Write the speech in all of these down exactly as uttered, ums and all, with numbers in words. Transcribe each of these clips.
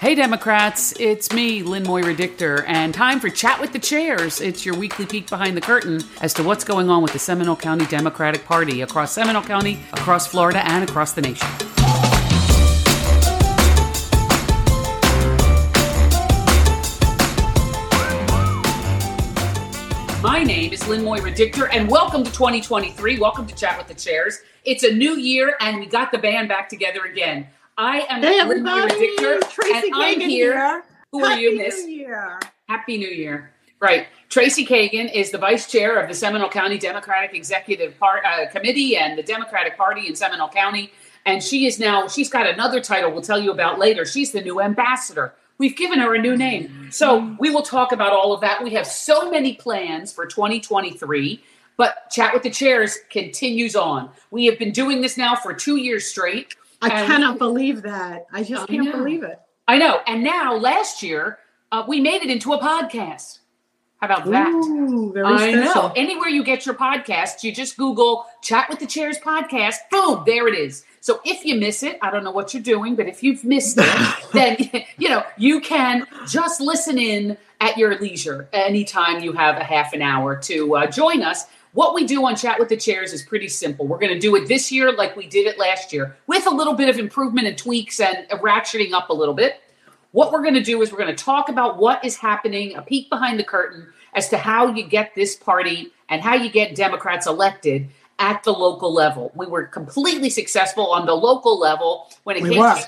Hey Democrats, it's me, Lynn Moy Redichter, and time for Chat with the Chairs. It's your weekly peek behind the curtain as to what's going on with the Seminole County Democratic Party across Seminole County, across Florida, and across the nation. My name is Lynn Moy Redichter, and welcome to twenty twenty-three. Welcome to Chat with the Chairs. It's a new year, and we got the band back together again. I am hey, Lynn Moy Redichter, Tracy and Kagan I'm here. here. Who Happy are you, Miss? Happy New Year. Happy New Year. Right. Tracy Kagan is the vice chair of the Seminole County Democratic Executive Part, uh, Committee and the Democratic Party in Seminole County. And she is now, she's got another title we'll tell you about later. She's the new ambassador. We've given her a new name. So we will talk about all of that. We have so many plans for twenty twenty-three, but Chat with the Chairs continues on. We have been doing this now for two years straight. I and cannot believe that. I just can't I believe it. I know. And now last year, uh, we made it into a podcast. How about that? Ooh, very I special. know. Anywhere you get your podcasts, you just Google Chat with the Chairs podcast. Boom, there it is. So if you miss it, I don't know what you're doing, but if you've missed it, then you know you can just listen in at your leisure anytime you have a half an hour to uh, join us. What we do on Chat with the Chairs is pretty simple. We're going to do it this year like we did it last year with a little bit of improvement and tweaks and ratcheting up a little bit. What we're going to do is we're going to talk about what is happening, a peek behind the curtain as to how you get this party and how you get Democrats elected at the local level. We were completely successful on the local level when it we came were. to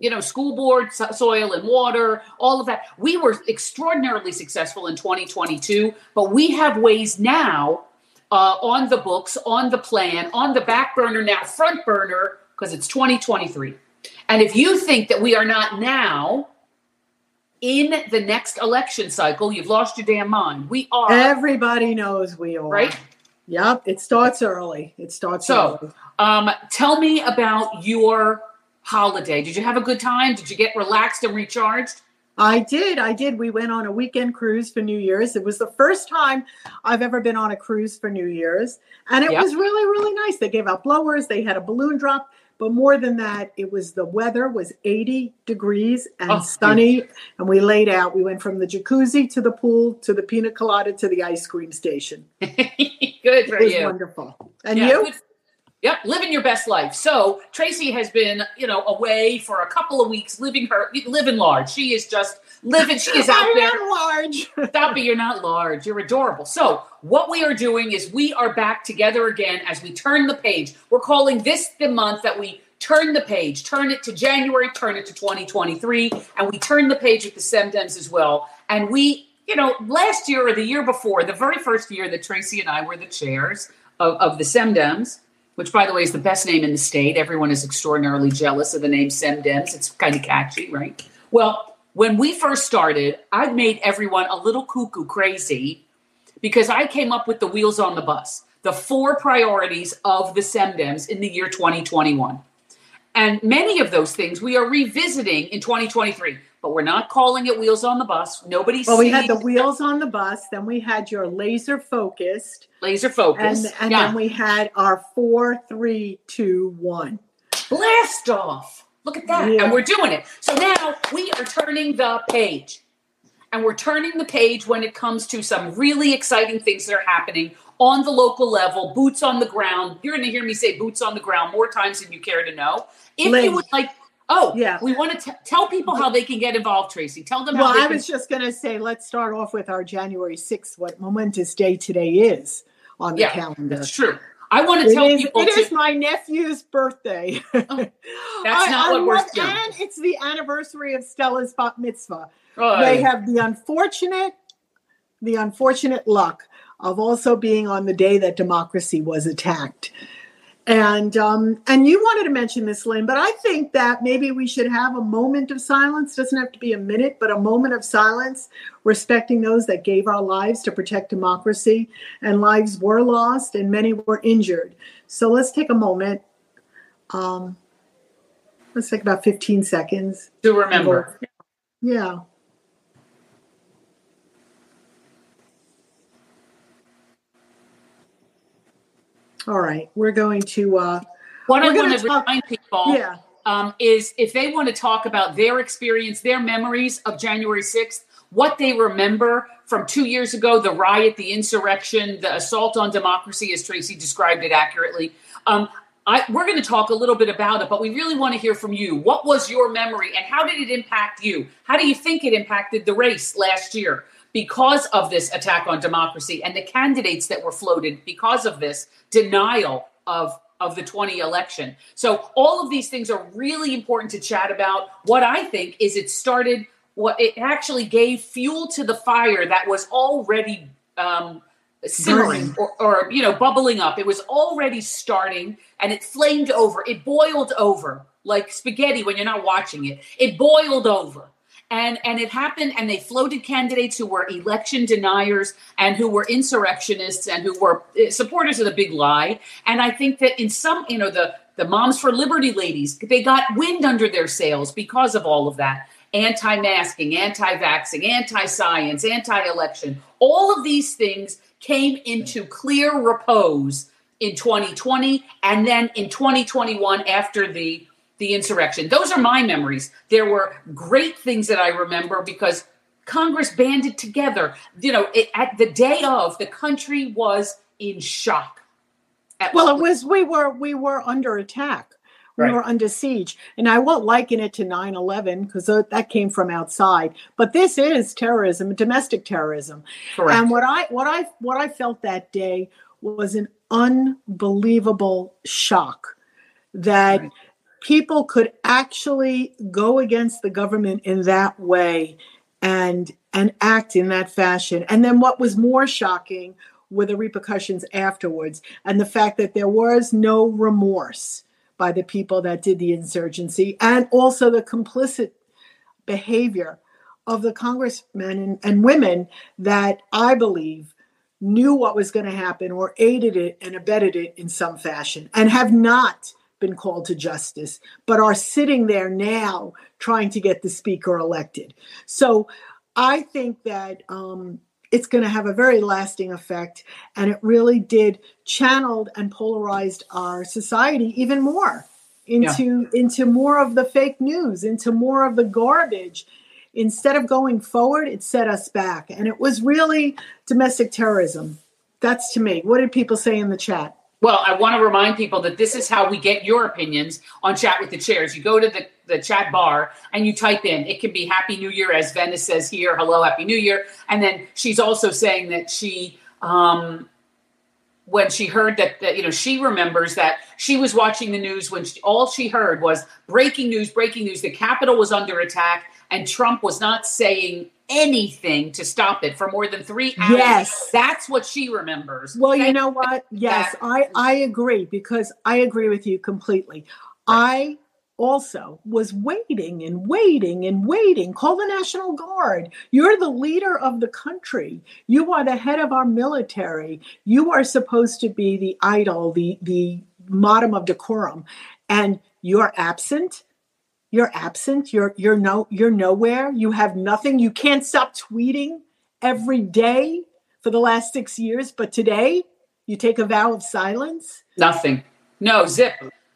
you know, school board, soil and water, all of that. We were extraordinarily successful in twenty twenty-two, but we have ways now Uh, on the books, on the plan, on the back burner now, front burner, because it's twenty twenty-three. And if you think that we are not now in the next election cycle, you've lost your damn mind. We are. Everybody knows we are. Right? Yep. It starts early. It starts so, early. So um, tell me about your holiday. Did you have a good time? Did you get relaxed and recharged? I did. I did. We went on a weekend cruise for New Year's. It was the first time I've ever been on a cruise for New Year's. And it yep. was really, really nice. They gave out blowers. They had a balloon drop. But more than that, it was the weather was eighty degrees and oh, sunny. Geez. And we laid out. We went from the jacuzzi to the pool to the pina colada to the ice cream station. good it for was you. Wonderful. And yeah, you? Good. Yep, living your best life. So Tracy has been, you know, away for a couple of weeks, living her, living large. She is just living. She is out I'm there. I'm not large. Stop it. You're not large. You're adorable. So what we are doing is we are back together again as we turn the page. We're calling this the month that we turn the page, turn it to January, turn it to twenty twenty-three. And we turn the page with the SemDems as well. And we, you know, last year or the year before, the very first year that Tracy and I were the chairs of, of the SemDems, which, by the way, is the best name in the state. Everyone is extraordinarily jealous of the name SemDems. It's kind of catchy, right? Well, when we first started, I made everyone a little cuckoo crazy because I came up with the wheels on the bus, the four priorities of the SemDems in the year twenty twenty-one. And many of those things we are revisiting in twenty twenty-three, but we're not calling it wheels on the bus. Nobody's Well, we had the wheels on the bus. Then we had your laser focused. Laser focused. And, and yeah. then we had our four, three, two, one. Blast off. Look at that. Yeah. And we're doing it. So now we are turning the page. And we're turning the page when it comes to some really exciting things that are happening on the local level, boots on the ground. You're going to hear me say boots on the ground more times than you care to know. If Lynn. you would like, oh, yeah. we want to t- tell people how they can get involved, Tracy. Tell them well, how they I can. Well, I was just going to say, let's start off with our January sixth, what momentous day today is on the yeah, calendar. That's true. I want to it tell is, people. It to- is my nephew's birthday. Oh, that's not I, what I we're love, doing. And it's the anniversary of Stella's bat mitzvah. Oh, they yeah. have the unfortunate, the unfortunate luck of also being on the day that democracy was attacked. And um, and you wanted to mention this, Lynn, but I think that maybe we should have a moment of silence. Doesn't have to be a minute, but a moment of silence, respecting those that gave our lives to protect democracy. And lives were lost and many were injured. So let's take a moment. Um, let's take about fifteen seconds. To remember. Yeah. All right, we're going to. Uh, what I want to talk- remind people, yeah. um, is if they want to talk about their experience, their memories of January sixth, what they remember from two years ago, the riot, the insurrection, the assault on democracy, as Tracy described it accurately. Um, I, we're going to talk a little bit about it, but we really want to hear from you. What was your memory and how did it impact you? How do you think it impacted the race last year because of this attack on democracy and the candidates that were floated because of this denial of, of the twenty election? So all of these things are really important to chat about. What I think is it started... Well, it actually gave fuel to the fire that was already um, simmering or, or, you know, bubbling up. It was already starting and it flamed over. It boiled over like spaghetti when you're not watching it. It boiled over. And and it happened, and they floated candidates who were election deniers and who were insurrectionists and who were supporters of the big lie. And I think that in some, you know, the, the Moms for Liberty ladies, they got wind under their sails because of all of that. Anti-masking, anti-vaxxing, anti-science, anti-election. All of these things came into clear repose in twenty twenty and then in twenty twenty-one after the, the insurrection. Those are my memories. There were great things that I remember because Congress banded together. You know, it, at the day of, the country was in shock. Well, it was, we were, we were under attack. We right. were under siege. And I won't liken it to nine eleven because that came from outside. But this is terrorism, domestic terrorism. Correct. And what I what I what I felt that day was an unbelievable shock that right. people could actually go against the government in that way and and act in that fashion. And then what was more shocking were the repercussions afterwards and the fact that there was no remorse by the people that did the insurgency, and also the complicit behavior of the congressmen and, and women that I believe knew what was going to happen or aided it and abetted it in some fashion and have not been called to justice, but are sitting there now trying to get the speaker elected. So I think that um, it's going to have a very lasting effect. And it really did channeled and polarized our society even more into, yeah. into more of the fake news, into more of the garbage. Instead of going forward, it set us back. And it was really domestic terrorism. That's to me. What did people say in the chat? Well, I want to remind people that this is how we get your opinions on Chat with the Chairs. You go to the, the chat bar and you type in, it can be Happy New Year, as Venice says here, hello, Happy New Year. And then she's also saying that she, um, when she heard that, that, you know, she remembers that she was watching the news when she, all she heard was breaking news, breaking news. The Capitol was under attack and Trump was not saying anything to stop it for more than three hours. Yes. That's what she remembers. Well, you know what? Yes, I, I agree because I agree with you completely. I also was waiting and waiting and waiting. Call the National Guard. You're the leader of the country. You are the head of our military. You are supposed to be the idol, the, the modem of decorum. And you're absent. You're absent. You're you're no you're nowhere. You have nothing. You can't stop tweeting every day for the last six years. But today, you take a vow of silence. Nothing. No zip.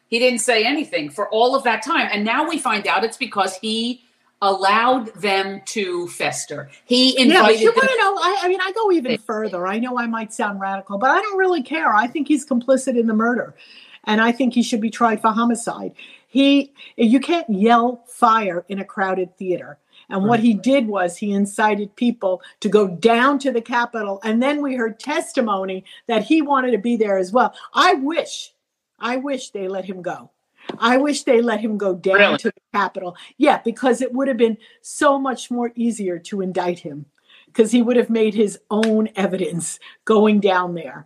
He didn't say anything for all of that time. And now we find out it's because he allowed them to fester. He invited. Yeah, but you want to know? I, I mean, I go even further. I know I might sound radical, but I don't really care. I think he's complicit in the murder, and I think he should be tried for homicide. He, you can't yell fire in a crowded theater. And what he did was he incited people to go down to the Capitol. And then we heard testimony that he wanted to be there as well. I wish, I wish they let him go. I wish they let him go down really? to the Capitol. Yeah, because it would have been so much more easier to indict him because he would have made his own evidence going down there.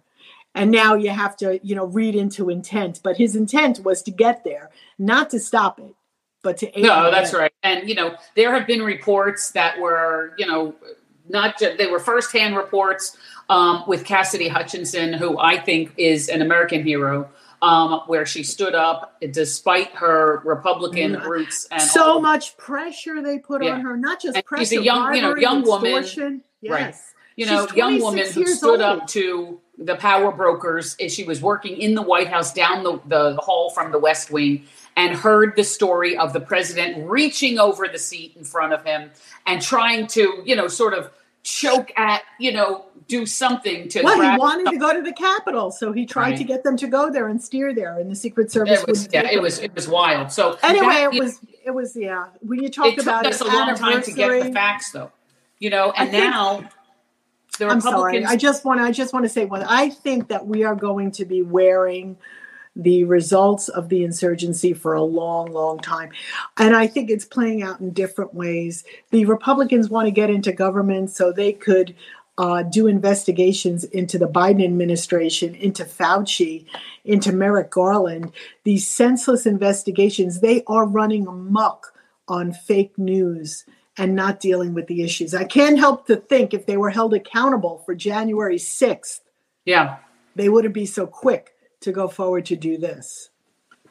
And now you have to, you know, read into intent. But his intent was to get there, not to stop it, but to aid. No, that's right. And, you know, there have been reports that were, you know, not just, they were firsthand reports um, with Cassidy Hutchinson, who I think is an American hero, um, where she stood up despite her Republican mm-hmm. roots. And so much pressure they put yeah. on her, not just and pressure. She's a young, you know, young extortion. woman. Yes. Right. You know, young woman who stood old. up to the power brokers. She was working in the White House down the, the hall from the West Wing. and heard the story of the president reaching over the seat in front of him and trying to, you know, sort of choke at, you know, do something to. Well, he wanted them. to go to the Capitol, so he tried right. to get them to go there and steer there, and the Secret Service. It was, yeah, it was it was wild. So anyway, that, it was it was yeah. When you talk it about took us it, a long time to get the facts, though, you know, and I now think, the Republicans. I'm sorry. I just want I just want to say one. I think that we are going to be wearing the results of the insurgency for a long, long time. And I think it's playing out in different ways. The Republicans want to get into government so they could uh, do investigations into the Biden administration, into Fauci, into Merrick Garland. These senseless investigations, they are running amok on fake news and not dealing with the issues. I can't help to think if they were held accountable for January sixth, yeah, they wouldn't be so quick to go forward to do this.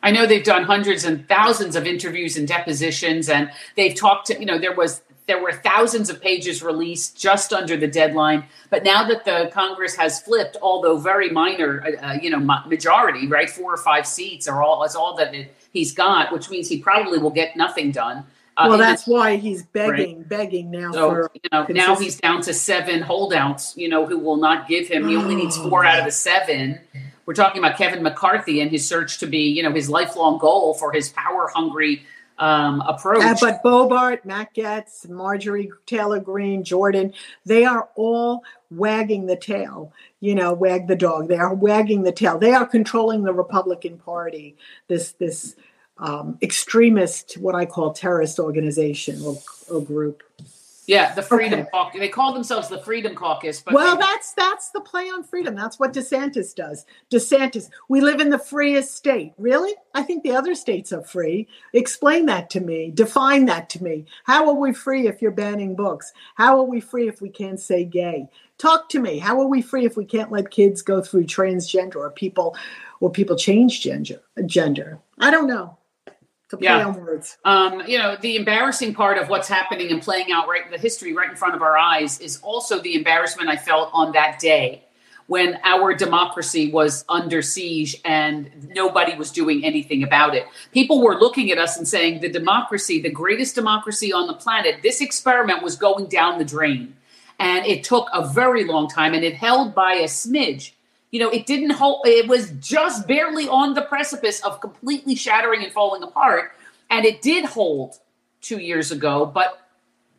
I know they've done hundreds and thousands of interviews and depositions, and they've talked to, you know, there was there were thousands of pages released just under the deadline. But now that the Congress has flipped, although very minor, uh, you know, majority, right, four or five seats are all, is all that it, he's got, which means he probably will get nothing done. Uh, well, that's why he's begging, right. begging now. So, for you know, now he's down to seven holdouts, you know, who will not give him. He only needs four out of the seven. We're talking about Kevin McCarthy and his search to be, you know, his lifelong goal for his power-hungry um, approach. Uh, but Boebert, Matt Gaetz, Marjorie Taylor Greene, Jordan, they are all wagging the tail, you know, wag the dog. They are wagging the tail. They are controlling the Republican Party, this this um, extremist, what I call terrorist organization or, or group. Yeah, the Freedom okay. Caucus. They call themselves the Freedom Caucus. But well, they- that's that's the play on freedom. That's what DeSantis does. DeSantis, we live in the freest state. Really? I think the other states are free. Explain that to me. Define that to me. How are we free if you're banning books? How are we free if we can't say gay? Talk to me. How are we free if we can't let kids go through transgender or people or people change gender? gender? I don't know. To play yeah. on words. Um, you know, the embarrassing part of what's happening and playing out right in the history right in front of our eyes is also the embarrassment I felt on that day when our democracy was under siege and nobody was doing anything about it. People were looking at us and saying the democracy, the greatest democracy on the planet, this experiment was going down the drain. And it took a very long time and it held by a smidge. You know, it didn't hold, it was just barely on the precipice of completely shattering and falling apart. And it did hold two years ago, but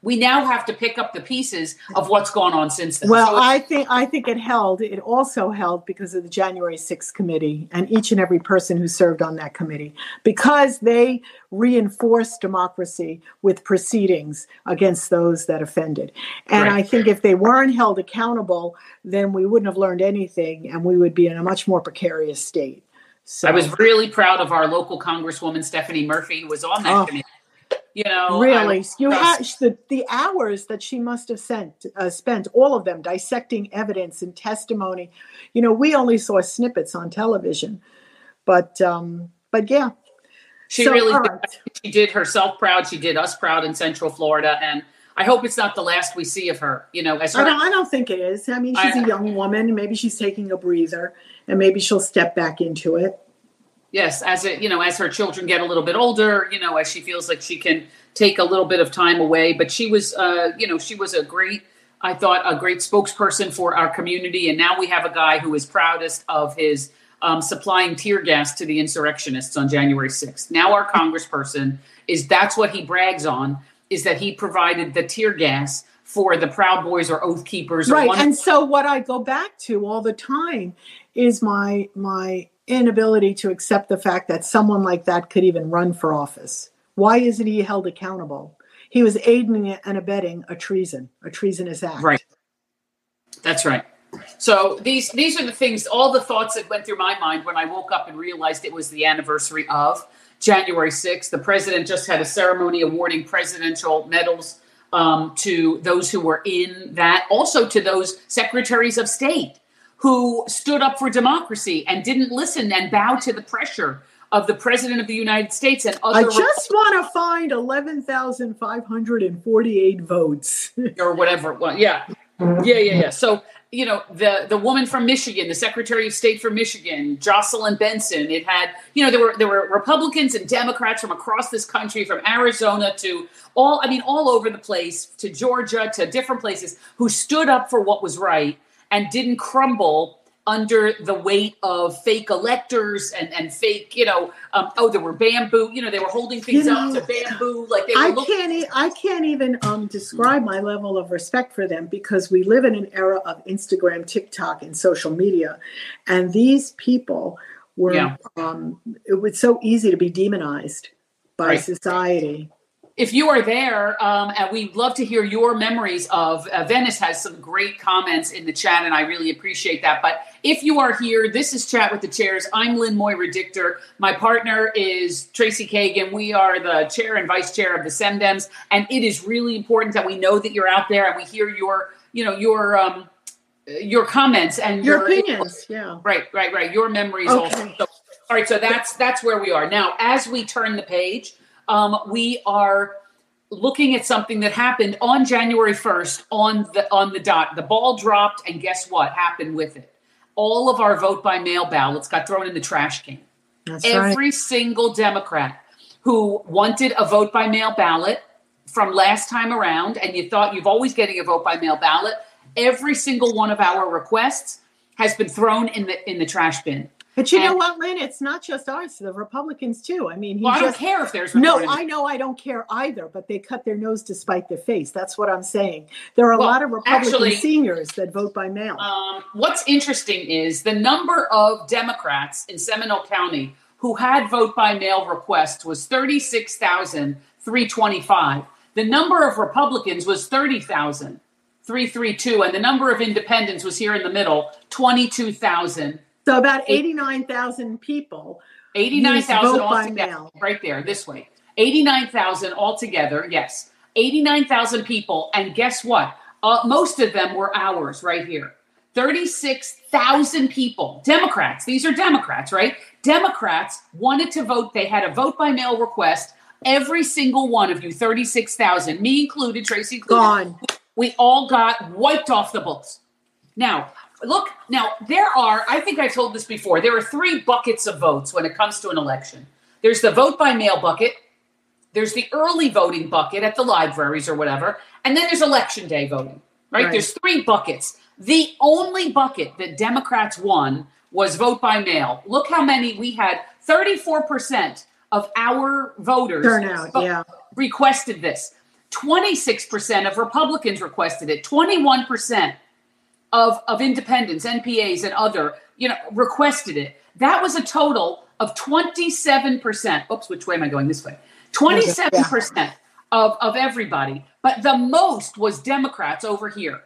we now have to pick up the pieces of what's gone on since then. Well, so I think I think it held. It also held because of the January sixth committee and each and every person who served on that committee, because they reinforced democracy with proceedings against those that offended. And right. I think if they weren't held accountable, then we wouldn't have learned anything and we would be in a much more precarious state. So I was really proud of our local Congresswoman, Stephanie Murphy, who was on that oh. committee. You know, really, you have, the, the hours that she must have sent, uh, spent, all of them dissecting evidence and testimony. You know, we only saw snippets on television, but um, but yeah, she so, really did, right. she did herself proud. She did us proud in Central Florida, and I hope it's not the last we see of her. You know, as her, I don't, I don't think it is. I mean, she's I, a young woman. Maybe she's taking a breather, and maybe she'll step back into it. Yes, as it, you know, as her children get a little bit older, you know, as she feels like she can take a little bit of time away. But she was, uh, you know, she was a great, I thought, a great spokesperson for our community. And now we have a guy who is proudest of his um, supplying tear gas to the insurrectionists on January sixth. Now our congressperson is, that's what he brags on, is that he provided the tear gas for the Proud Boys or Oath Keepers. Right. Or one- and so what I go back to all the time is my my. inability to accept the fact that someone like that could even run for office. Why isn't he held accountable? He was aiding and abetting a treason, a treasonous act. Right. That's right. So these these are the things, all the thoughts that went through my mind when I woke up and realized it was the anniversary of January sixth. The president just had a ceremony awarding presidential medals um, to those who were in that, also to those secretaries of state who stood up for democracy and didn't listen and bow to the pressure of the president of the United States and other. I just want to find eleven thousand five hundred forty-eight votes. Or whatever it was. Yeah. Yeah, yeah, yeah. So you know, the the woman from Michigan, the Secretary of State for Michigan, Jocelyn Benson. It had, you know, there were there were Republicans and Democrats from across this country, from Arizona to all, I mean, all over the place, to Georgia, to different places, who stood up for what was right and didn't crumble under the weight of fake electors and, and fake, you know, um, oh, there were bamboo, you know, they were holding things you know, up to bamboo. Like they were I, looking- can't e- I can't even um, describe my level of respect for them, because we live in an era of Instagram, TikTok, and social media. And these people were, yeah. um, it was so easy to be demonized by right. society. If you are there, um, and we'd love to hear your memories of, uh, Venice has some great comments in the chat, and I really appreciate that. But if you are here, this is Chat with the Chairs. I'm Lynn Moy Redichter. My partner is Tracy Kagan. We are the chair and vice chair of the SEMDEMS, and it is really important that we know that you're out there and we hear your, you know, your, um, your comments and your, your opinions. Yeah. Right, right, right. Your memories. Okay. Also. So, all right. So that's, that's where we are now. As we turn the page, Um, we are looking at something that happened on January first on the on the dot. The ball dropped, and guess what happened with it? All of our vote-by-mail ballots got thrown in the trash can. That's Every right. single Democrat who wanted a vote-by-mail ballot from last time around, and you thought you've always getting a vote-by-mail ballot, every single one of our requests has been thrown in the in the trash bin. But you and, know what, Lynn? It's not just ours. The Republicans, too. I mean, he well, I just, don't care if there's no, I know I don't care either, but they cut their nose to spite their face. That's what I'm saying. There are a well, lot of Republican actually, seniors that vote by mail. Um, what's interesting is the number of Democrats in Seminole County who had vote by mail requests was thirty-six thousand three hundred twenty-five. The number of Republicans was thirty thousand three hundred thirty-two, and the number of independents was here in the middle, twenty-two thousand. So about eighty-nine thousand people. eighty-nine thousand altogether. Right there, this way. eighty-nine thousand altogether, yes. eighty-nine thousand people. And guess what? Uh, most of them were ours right here. thirty-six thousand people. Democrats. These are Democrats, right? Democrats wanted to vote. They had a vote by mail request. Every single one of you, thirty-six thousand, me included, Tracy included. Gone. We all got wiped off the books. Now, Look, now, there are, I think I've told this before, there are three buckets of votes when it comes to an election. There's the vote-by-mail bucket, there's the early voting bucket at the libraries or whatever, and then there's election day voting, right? right? There's three buckets. The only bucket that Democrats won was vote-by-mail. Look how many we had. thirty-four percent of our voters Turnout, vote, yeah. requested this. twenty-six percent of Republicans requested it. twenty-one percent. Of, of independents, N P As, and other, you know, requested it. That was a total of twenty-seven percent. Oops, which way am I going? This way. twenty-seven percent of, of everybody. But the most was Democrats over here.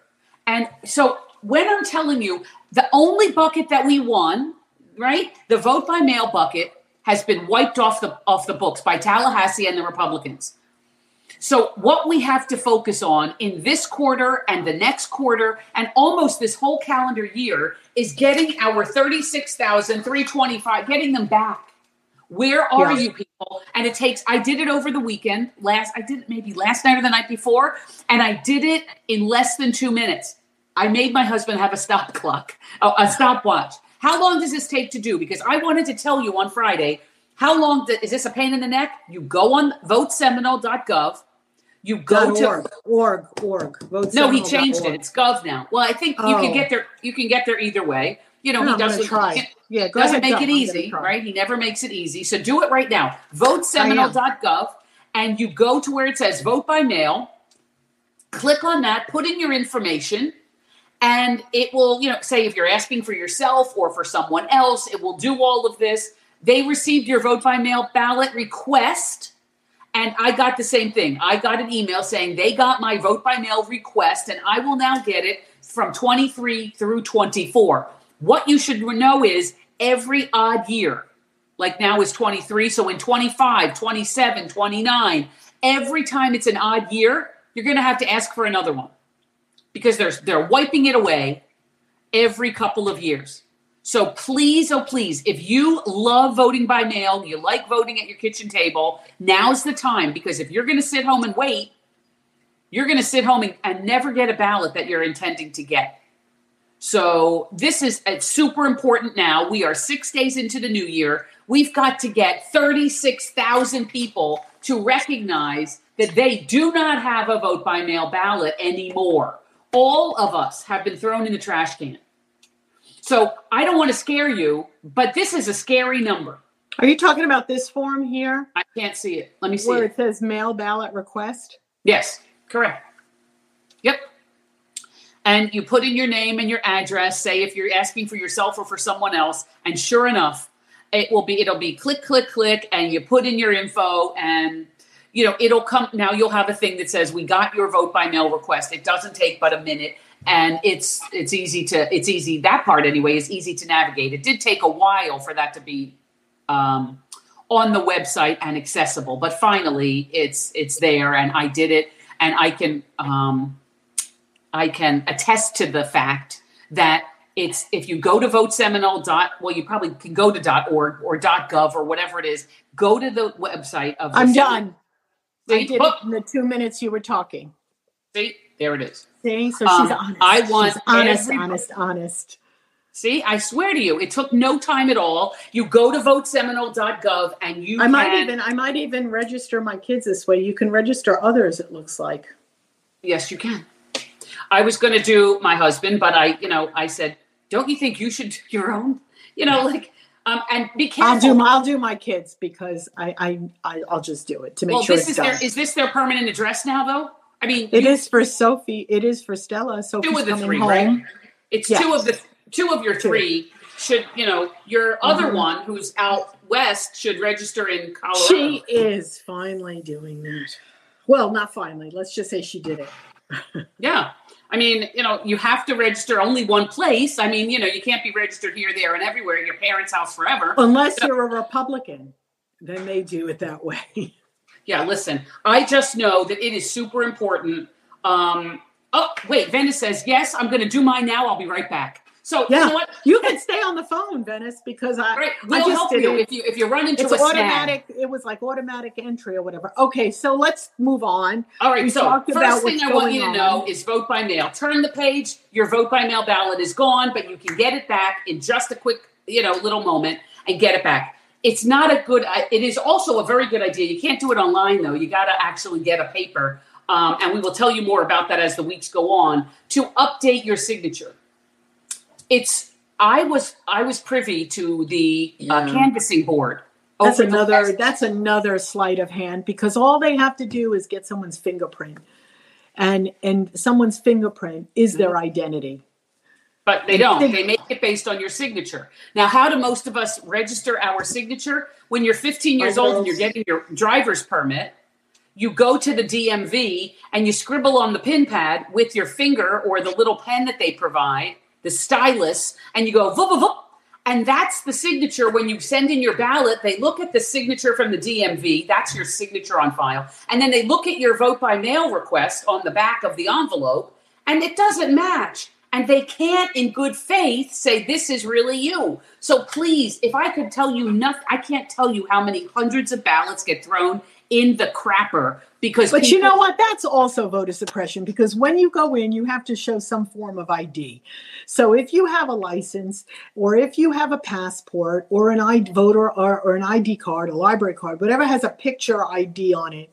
And so when I'm telling you, the only bucket that we won, right, the vote-by-mail bucket has been wiped off the off the books by Tallahassee and the Republicans. So what we have to focus on in this quarter and the next quarter and almost this whole calendar year is getting our thirty-six thousand three hundred twenty-five, getting them back. Where are yes. you people? And it takes, I did it over the weekend last, I did it maybe last night or the night before, and I did it in less than two minutes. I made my husband have a stop clock, a stopwatch. How long does this take to do? Because I wanted to tell you on Friday, how long did, is this a pain in the neck? You go on vote seminole dot gov. You go to org, org, org. Vote no, he changed it. It's gov now. Well, I think oh. you can get there. You can get there either way. You know, no, he doesn't try. Yeah, go doesn't ahead, make go. it easy, right? He never makes it easy. So do it right now. vote seminole dot gov, and you go to where it says vote by mail. Click on that. Put in your information, and it will, you know, say if you're asking for yourself or for someone else, it will do all of this. They received your vote by mail ballot request. And I got the same thing. I got an email saying they got my vote-by-mail request, and I will now get it from twenty-three through twenty-four. What you should know is every odd year, like now is twenty-three, so in twenty-five, twenty-seven, twenty-nine, every time it's an odd year, you're going to have to ask for another one because they're, they're wiping it away every couple of years. So please, oh please, if you love voting by mail, you like voting at your kitchen table, now's the time. Because if you're going to sit home and wait, you're going to sit home and, and never get a ballot that you're intending to get. So this is it's super important now. We are six days into the new year. We've got to get thirty-six thousand people to recognize that they do not have a vote by mail ballot anymore. All of us have been thrown in the trash can. So I don't want to scare you, but this is a scary number. Are you talking about this form here? I can't see it. Let me see where it, it says mail ballot request. Yes, correct. Yep. And you put in your name and your address, say if you're asking for yourself or for someone else, and sure enough, it will be, it'll be click, click, click, and you put in your info and, you know, it'll come. Now you'll have a thing that says, we got your vote by mail request. It doesn't take but a minute. And it's, it's easy to, it's easy. That part anyway is easy to navigate. It did take a while for that to be um, on the website and accessible, but finally it's, it's there and I did it and I can, um, I can attest to the fact that it's, if you go to vote seminole dot org, well, you probably can go to .org or .gov or whatever it is, go to the website of the I'm done. I did it in the two minutes you were talking. See, there it is. See, so she's um, honest. I want she's honest, everybody. honest, honest. See, I swear to you, it took no time at all. You go to vote seminole dot gov and you I can, might even I might even register my kids this way. You can register others, it looks like. Yes, you can. I was going to do my husband, but I, you know, I said, don't you think you should do your own? You know, like, um, and be careful. I'll do my, I'll do my kids because I, I, I'll just do it to make well, sure this it's is done. Their, is this their permanent address now though? I mean, it you, is for Sophie. It is for Stella. Sophie's two of the three, home. Right? It's yes. two of the, two of your three two. Should, you know, your mm-hmm. other one who's out west should register in Colorado. She is finally doing that. Well, not finally. Let's just say she did it. Yeah. I mean, you know, you have to register only one place. I mean, you know, you can't be registered here, there, and everywhere in your parents' house forever. Unless you know. You're a Republican, then they do it that way. Yeah, listen, I just know that it is super important. Um, oh, wait, Venice says, yes, I'm going to do mine now. I'll be right back. So yeah. You know what? You can stay on the phone, Venice, because I, right. we'll I just help you if, you if you run into it's a automatic. Snag. It was like automatic entry or whatever. Okay, so let's move on. All right, we so talked first about thing I want you to know on. Is vote by mail. Turn the page. Your vote by mail ballot is gone, but you can get it back in just a quick, you know, little moment and get it back. It's not a good. It is also a very good idea. You can't do it online though. You got to actually get a paper, um, and we will tell you more about that as the weeks go on to update your signature. It's, I was, I was privy to the yeah. uh, canvassing board. That's another, the- that's another sleight of hand because all they have to do is get someone's fingerprint and, and someone's fingerprint is their identity. But they don't, they make it based on your signature. Now, how do most of us register our signature? When you're fifteen years oh, old and you're getting your driver's permit, you go to the D M V and you scribble on the pin pad with your finger or the little pen that they provide. The stylus, and you go, voop, voop, and that's the signature. When you send in your ballot, they look at the signature from the D M V. That's your signature on file. And then they look at your vote by mail request on the back of the envelope, and it doesn't match. And they can't, in good faith, say, this is really you. So please, if I could tell you nothing, I can't tell you how many hundreds of ballots get thrown in the crapper because But people- you know what? That's also voter suppression because when you go in, you have to show some form of I D. So if you have a license or if you have a passport or an I D voter or, or an I D card, a library card, whatever has a picture I D on it,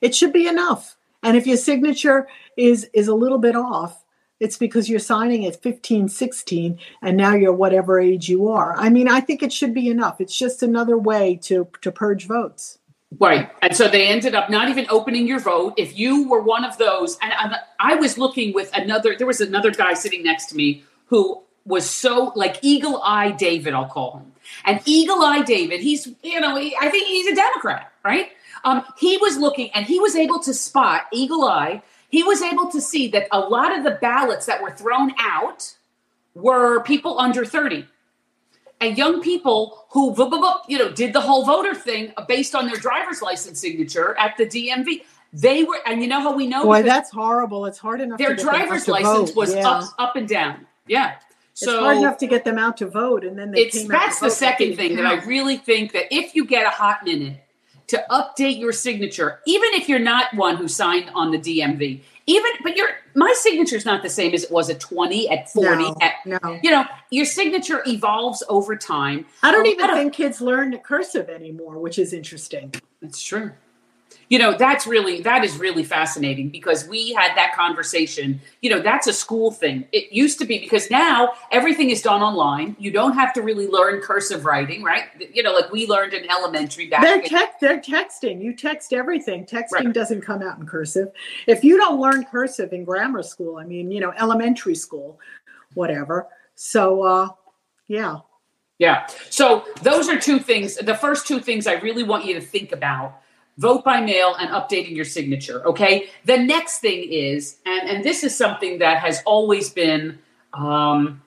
it should be enough. And if your signature is is a little bit off, it's because you're signing at fifteen, sixteen, and now you're whatever age you are. I mean, I think it should be enough. It's just another way to to purge votes. Right. And so they ended up not even opening your vote. If you were one of those, and I, I was looking with another, there was another guy sitting next to me who was so like Eagle Eye David, I'll call him. And Eagle Eye David, he's, you know, he, I think he's a Democrat, right? Um, he was looking and he was able to spot Eagle Eye. He was able to see that a lot of the ballots that were thrown out were people under thirty. And young people who, you know, did the whole voter thing based on their driver's license signature at the D M V. They were, and you know how we know? Boy, that's horrible. It's hard enough. Their driver's license was up, up and down. Yeah. So it's hard enough to get them out to vote. And then they came out. That's the second thing that I really think that if you get a hot minute, to update your signature, even if you're not one who signed on the D M V. Even, but your my signature is not the same as it was at twenty, at forty. No, at, no. You know, your signature evolves over time. I don't even I don't, think kids learn cursive anymore, which is interesting. That's true. You know, that's really, that is really fascinating because we had that conversation. You know, that's a school thing. It used to be because now everything is done online. You don't have to really learn cursive writing, right? You know, like we learned in elementary back. They're, te- they're texting. You text everything. Texting right. doesn't come out in cursive. If you don't learn cursive in grammar school, I mean, you know, elementary school, whatever. So, uh, yeah. Yeah. So those are two things. The first two things I really want you to think about. Vote by mail and updating your signature, okay? The next thing is, and, and this is something that has always been um,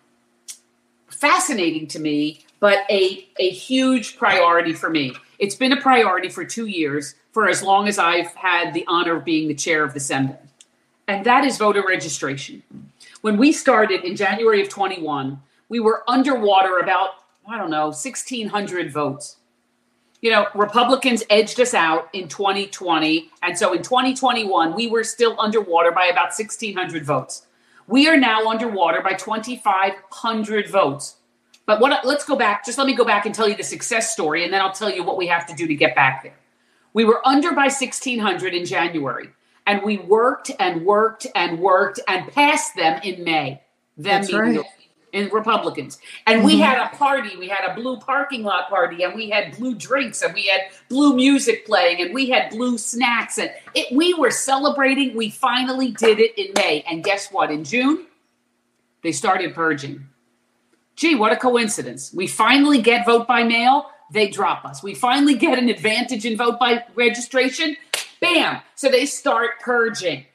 fascinating to me, but a, a huge priority for me. It's been a priority for two years, for as long as I've had the honor of being the chair of the Senate. And that is voter registration. When we started in January of twenty-one, we were underwater about, I don't know, sixteen hundred votes. You know, Republicans edged us out in twenty twenty. And so in twenty twenty-one, we were still underwater by about sixteen hundred votes. We are now underwater by twenty-five hundred votes. But what? Let's go back. Just let me go back and tell you the success story, and then I'll tell you what we have to do to get back there. We were under by sixteen hundred in January, and we worked and worked and worked and passed them in May. Them That's right. In Republicans. And we had a party. We had a blue parking lot party, and we had blue drinks, and we had blue music playing, and we had blue snacks. And it, we were celebrating. We finally did it in May. And guess what? In June, they started purging. Gee, what a coincidence. We finally get vote by mail. They drop us. We finally get an advantage in vote by registration. Bam. So they start purging.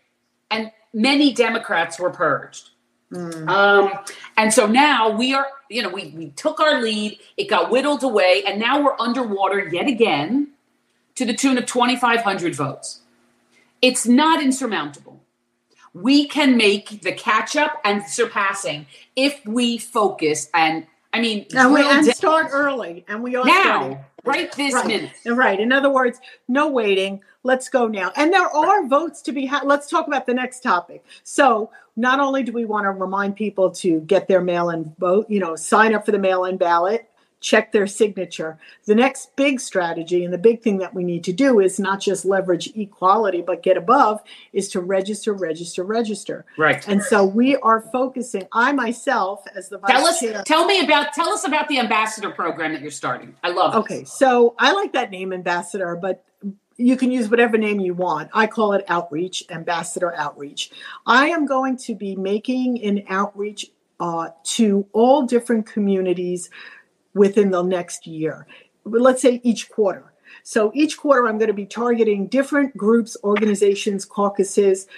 And many Democrats were purged. Mm. Um, and so now we are, you know, we, we took our lead, it got whittled away, and now we're underwater yet again to the tune of twenty-five hundred votes. It's not insurmountable. We can make the catch up and surpassing if we focus and, I mean, and, we, and start early. And we are now, starting. right this right. minute. Right. In other words, no waiting. Let's go now. And there are votes to be had. Let's talk about the next topic. So not only do we want to remind people to get their mail-in vote, you know, sign up for the mail-in ballot, check their signature. The next big strategy and the big thing that we need to do is not just leverage equality, but get above is to register, register, register. Right. And so we are focusing, I myself, as the vice tell us, chair. Tell me about, tell us about the ambassador program that you're starting. I love it. Okay. So I like that name, ambassador, but you can use whatever name you want. I call it outreach, ambassador outreach. I am going to be making an outreach uh, to all different communities within the next year, let's say each quarter. So each quarter, I'm going to be targeting different groups, organizations, caucuses,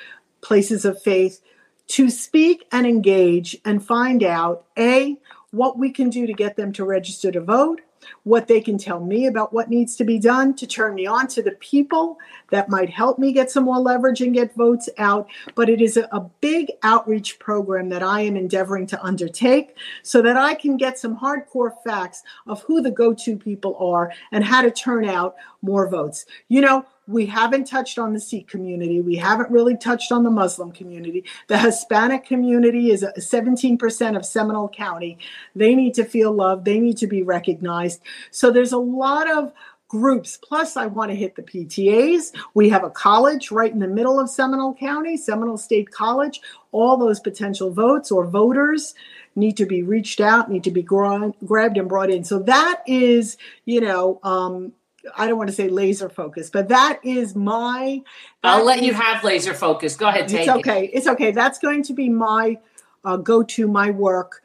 places of faith to speak and engage and find out, A, what we can do to get them to register to vote, what they can tell me about what needs to be done to turn me on to the people that might help me get some more leverage and get votes out. But it is a, a big outreach program that I am endeavoring to undertake so that I can get some hardcore facts of who the go-to people are and how to turn out more votes. You know, we haven't touched on the Sikh community. We haven't really touched on the Muslim community. The Hispanic community is seventeen percent of Seminole County. They need to feel loved. They need to be recognized. So there's a lot of groups. Plus, I want to hit the P T As. We have a college right in the middle of Seminole County, Seminole State College. All those potential votes or voters need to be reached out, need to be gra- grabbed and brought in. So that is, you know, um, I don't want to say laser focus, but that is my... I'll let you have laser focus. Go ahead, take it. It's okay. It's okay. That's going to be my uh, go-to, my work,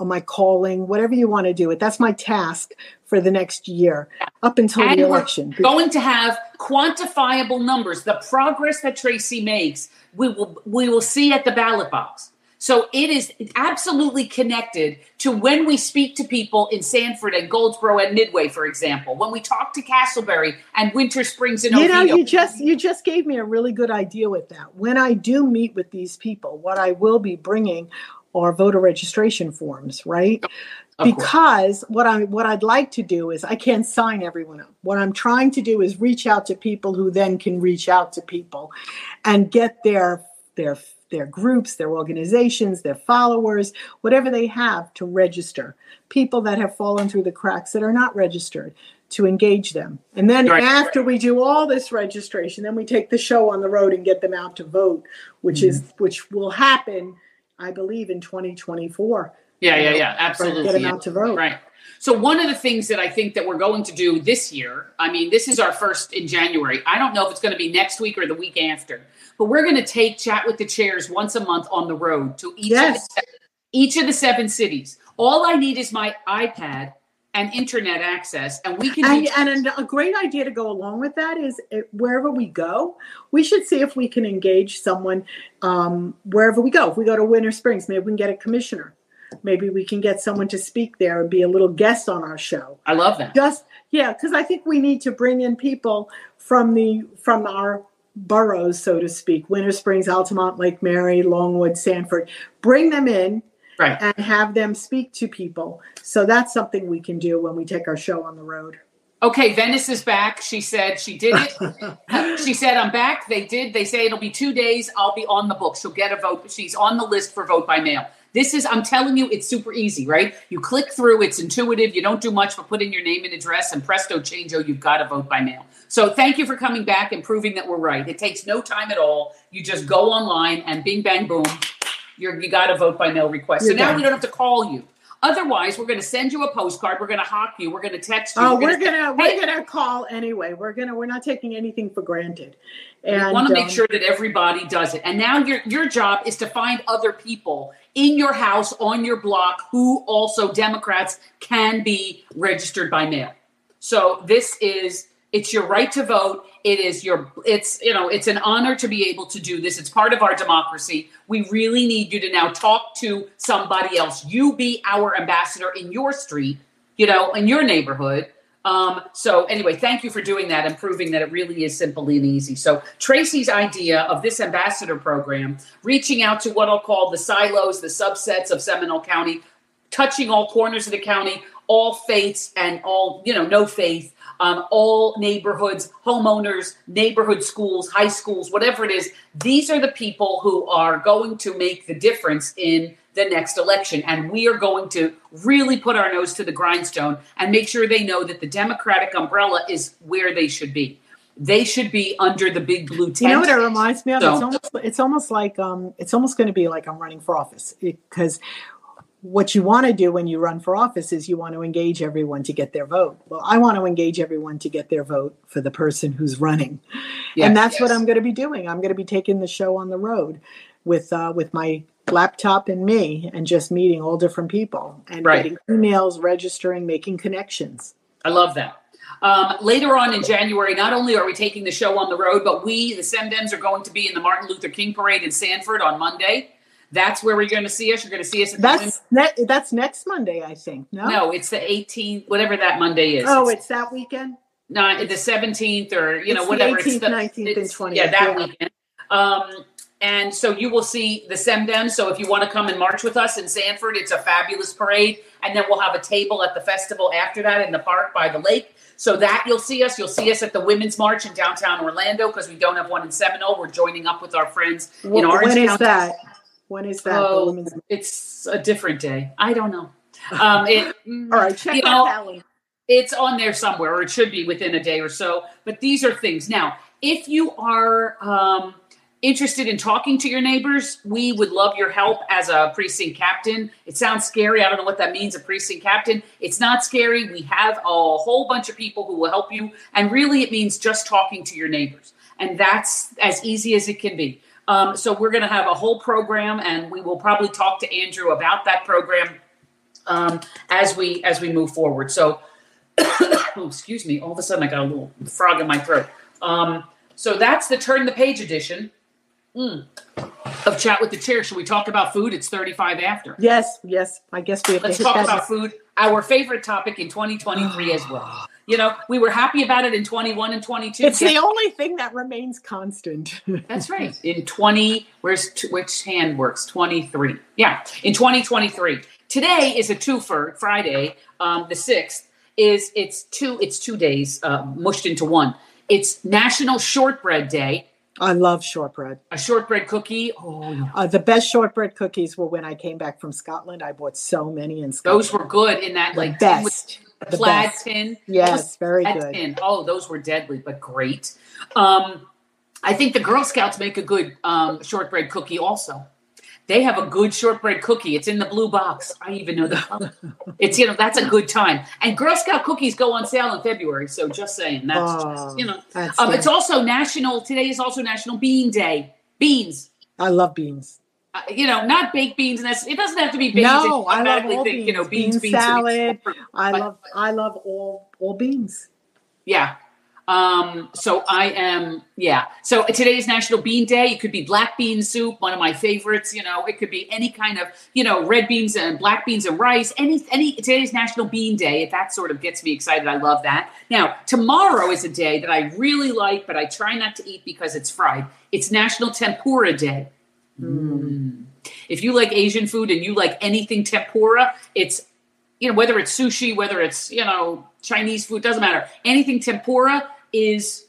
or my calling, whatever you want to do it. That's my task for the next year, up until the election. We're going to have quantifiable numbers. The progress that Tracy makes, we will we will see at the ballot box. So it is absolutely connected to when we speak to people in Sanford and Goldsboro and Midway, for example, when we talk to Castleberry and Winter Springs and Oviedo. You know, you just, you just gave me a really good idea with that. When I do meet with these people, what I will be bringing or voter registration forms, right? Of because course. what I what I'd like to do is, I can't sign everyone up. What I'm trying to do is reach out to people who then can reach out to people and get their their their groups, their organizations, their followers, whatever they have, to register. People that have fallen through the cracks that are not registered, to engage them. And then right. after we do all this registration, then we take the show on the road and get them out to vote, which mm-hmm. is which will happen, I believe, in twenty twenty-four. Yeah, yeah, yeah, absolutely. Get them out to vote. Right. So one of the things that I think that we're going to do this year, I mean, this is our first in January. I don't know if it's going to be next week or the week after, but we're going to take Chat with the Chairs once a month on the road to each, yes. of, the, each of the seven cities. All I need is my iPad and internet access, and we can. And, and a great idea to go along with that is, wherever we go, we should see if we can engage someone um, wherever we go. If we go to Winter Springs, maybe we can get a commissioner. Maybe we can get someone to speak there and be a little guest on our show. I love that. Just yeah, because I think we need to bring in people from the from our boroughs, so to speak. Winter Springs, Altamont, Lake Mary, Longwood, Sanford. Bring them in. Right. And have them speak to people. So that's something we can do when we take our show on the road. Okay, Venice is back. She said she did it. She said, I'm back. They did. They say it'll be two days. I'll be on the book. She'll get a vote. She's on the list for vote by mail. This is, I'm telling you, it's super easy, right? You click through. It's intuitive. You don't do much but put in your name and address, and presto changeo, you've got to vote by mail. So thank you for coming back and proving that we're right. It takes no time at all. You just go online and bing, bang, boom. You're, you got to vote by mail request. So now we don't have to call you. Otherwise, we're going to send you a postcard. We're going to hawk you. We're going to text you. Oh, we're going to we're going to call anyway. We're going to we're not taking anything for granted. And we want to make um, sure that everybody does it. And now your your job is to find other people in your house, on your block, who also Democrats can be registered by mail. So this is. It's your right to vote. It is your, it's, you know, it's an honor to be able to do this. It's part of our democracy. We really need you to now talk to somebody else. You be our ambassador in your street, you know, in your neighborhood. Um, so anyway, thank you for doing that and proving that it really is simple and easy. So Tracy's idea of this ambassador program, reaching out to what I'll call the silos, the subsets of Seminole County, touching all corners of the county, all faiths and all, you know, no faith, um, all neighborhoods, homeowners, neighborhood schools, high schools, whatever it is. These are the people who are going to make the difference in the next election. And we are going to really put our nose to the grindstone and make sure they know that the Democratic umbrella is where they should be. They should be under the big blue tent. You know what it reminds me of? So, it's almost, it's almost like, um, it's almost going to be like I'm running for office, because what you want to do when you run for office is you want to engage everyone to get their vote. Well, I want to engage everyone to get their vote for the person who's running. Yes, and that's yes. what I'm going to be doing. I'm going to be taking the show on the road with uh, with my laptop and me, and just meeting all different people and right. getting emails, registering, making connections. I love that. Um, later on in January, not only are we taking the show on the road, but we, the SemDems, are going to be in the Martin Luther King Parade in Sanford on Monday. That's where we're going to see us. You're going to see us. At that's ne- that's next Monday, I think. No, no, it's the eighteenth, whatever that Monday is. Oh, it's, it's that weekend. No, the seventeenth or you it's know whatever. The eighteenth, it's the nineteenth, and twentieth. Yeah, that yeah. weekend. Um, and so you will see the SemDem. So if you want to come and march with us in Sanford, it's a fabulous parade, and then we'll have a table at the festival after that in the park by the lake. So that you'll see us. You'll see us at the Women's March in downtown Orlando, because we don't have one in Seminole. We're joining up with our friends well, in Orange County. When is that? When is that? Oh, it's a different day. I don't know. Um, it, All right, check out know, it's on there somewhere, or it should be within a day or so. But these are things. Now, if you are um, interested in talking to your neighbors, we would love your help as a precinct captain. It sounds scary. I don't know what that means, a precinct captain. It's not scary. We have a whole bunch of people who will help you. And really, it means just talking to your neighbors. And that's as easy as it can be. Um, so we're going to have a whole program, and we will probably talk to Andrew about that program um, as we as we move forward. So, oh, excuse me, all of a sudden I got a little frog in my throat. Um, so that's the Turn the Page edition mm, of Chat with the Chair. Should we talk about food? It's thirty-five after. Yes, yes. I guess we have Let's to talk about food, our favorite topic in twenty twenty-three as well. You know, we were happy about it in twenty-one and twenty-two. It's the only thing that remains constant. That's right. In twenty, where's which hand works? twenty-three. Yeah, in twenty twenty-three. Today is a twofer. Friday, um, the sixth is it's two. It's two days uh, mushed into one. It's National Shortbread Day. I love shortbread. A shortbread cookie. Oh, yeah. uh, the best shortbread cookies were when I came back from Scotland. I bought so many in Scotland. Those were good in that the like best. The plaid best. Tin. Yes, very good. Tin. Oh, those were deadly, but great. Um, I think the Girl Scouts make a good um, shortbread cookie also. They have a good shortbread cookie. It's in the blue box. I even know the color. It's, you know, that's a good time. And Girl Scout cookies go on sale in February. So just saying, that's, oh, just, you know, that's um, it's also national. Today is also National Bean Day. Beans. I love beans. Uh, you know, not baked beans. And that's, it doesn't have to be beans. No, I love all think, beans. You know, beans, bean beans, salad. Beans. I love, I love all, all beans. Yeah. Um, so I am, yeah. So today is National Bean Day. It could be black bean soup, one of my favorites. You know, it could be any kind of, you know, red beans and black beans and rice. Any, any. Today's National Bean Day. If that sort of gets me excited, I love that. Now, tomorrow is a day that I really like, but I try not to eat because it's fried. It's National Tempura Day. Mm. If you like Asian food and you like anything tempura, it's, you know, whether it's sushi, whether it's, you know, Chinese food, doesn't matter. Anything tempura is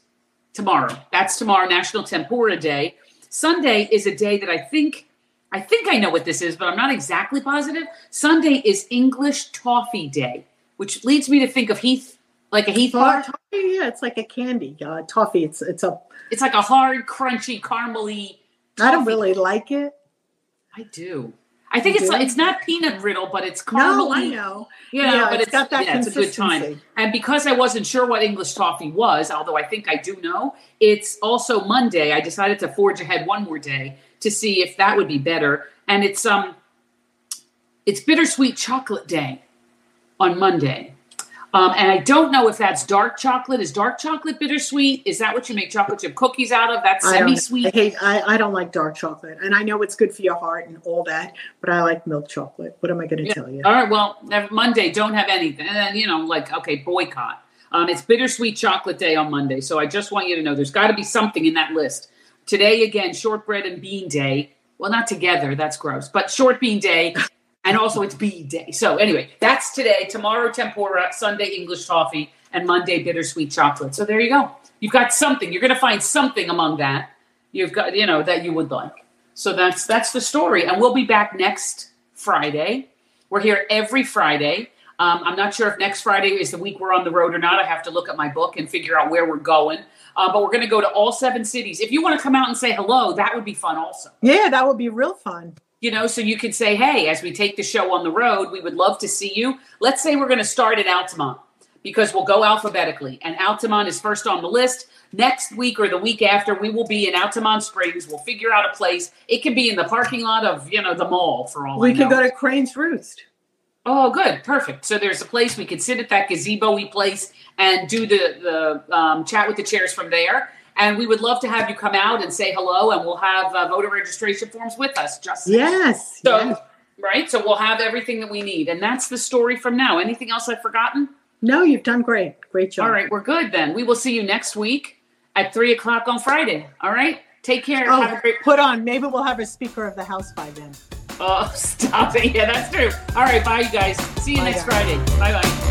tomorrow. That's tomorrow, National Tempura Day. Sunday is a day that I think, I think I know what this is, but I'm not exactly positive. Sunday is English Toffee Day, which leads me to think of Heath, like a Heath bar. Toffee, yeah, it's like a candy. Uh, toffee, it's it's a... It's like a hard, crunchy, caramely... Toffee. I don't really like it. I do. I think you it's like, it's not peanut brittle, but it's caramel. No, I know. You know, yeah, but it's, it's got that yeah, consistency. It's a good time. And because I wasn't sure what English toffee was, although I think I do know, it's also Monday. I decided to forge ahead one more day to see if that would be better. And it's um, it's Bittersweet Chocolate Day on Monday. Um, and I don't know if that's dark chocolate. Is dark chocolate bittersweet? Is that what you make chocolate chip cookies out of? That's semi-sweet. I, hate, I, I don't like dark chocolate. And I know it's good for your heart and all that, but I like milk chocolate. What am I going to yeah. tell you? All right, well, Monday, don't have anything. And then, you know, like, okay, boycott. Um, it's Bittersweet Chocolate Day on Monday. So I just want you to know there's got to be something in that list. Today, again, Shortbread and Bean Day. Well, not together. That's gross. But Short Bean Day. And also it's bean day. So anyway, that's today. Tomorrow, tempura. Sunday, English toffee. And Monday, bittersweet chocolate. So there you go. You've got something. You're going to find something among that. You've got, you know, that you would like. So that's that's the story. And we'll be back next Friday. We're here every Friday. Um, I'm not sure if next Friday is the week we're on the road or not. I have to look at my book and figure out where we're going. Uh, but we're going to go to all seven cities. If you want to come out and say hello, that would be fun also. Yeah, that would be real fun. You know, so you could say, hey, as we take the show on the road, we would love to see you. Let's say we're going to start at Altamont because we'll go alphabetically. And Altamont is first on the list. Next week or the week after, we will be in Altamont Springs. We'll figure out a place. It could be in the parking lot of, you know, the mall for all I know. We could go to Crane's Roost. Oh, good. Perfect. So there's a place we could sit at that gazebo-y place and do the, the um, chat with the chairs from there. And we would love to have you come out and say hello, and we'll have uh, voter registration forms with us. Just yes, so yes. Right. So we'll have everything that we need, and that's the story from now. Anything else I've forgotten? No, you've done great. Great job. All right, we're good then. We will see you next week at three o'clock on Friday. All right, take care. Oh, have a great- put on. Maybe we'll have a Speaker of the House by then. Oh, stop it! Yeah, that's true. All right, bye, you guys. See you bye next guys. Friday. Bye, bye.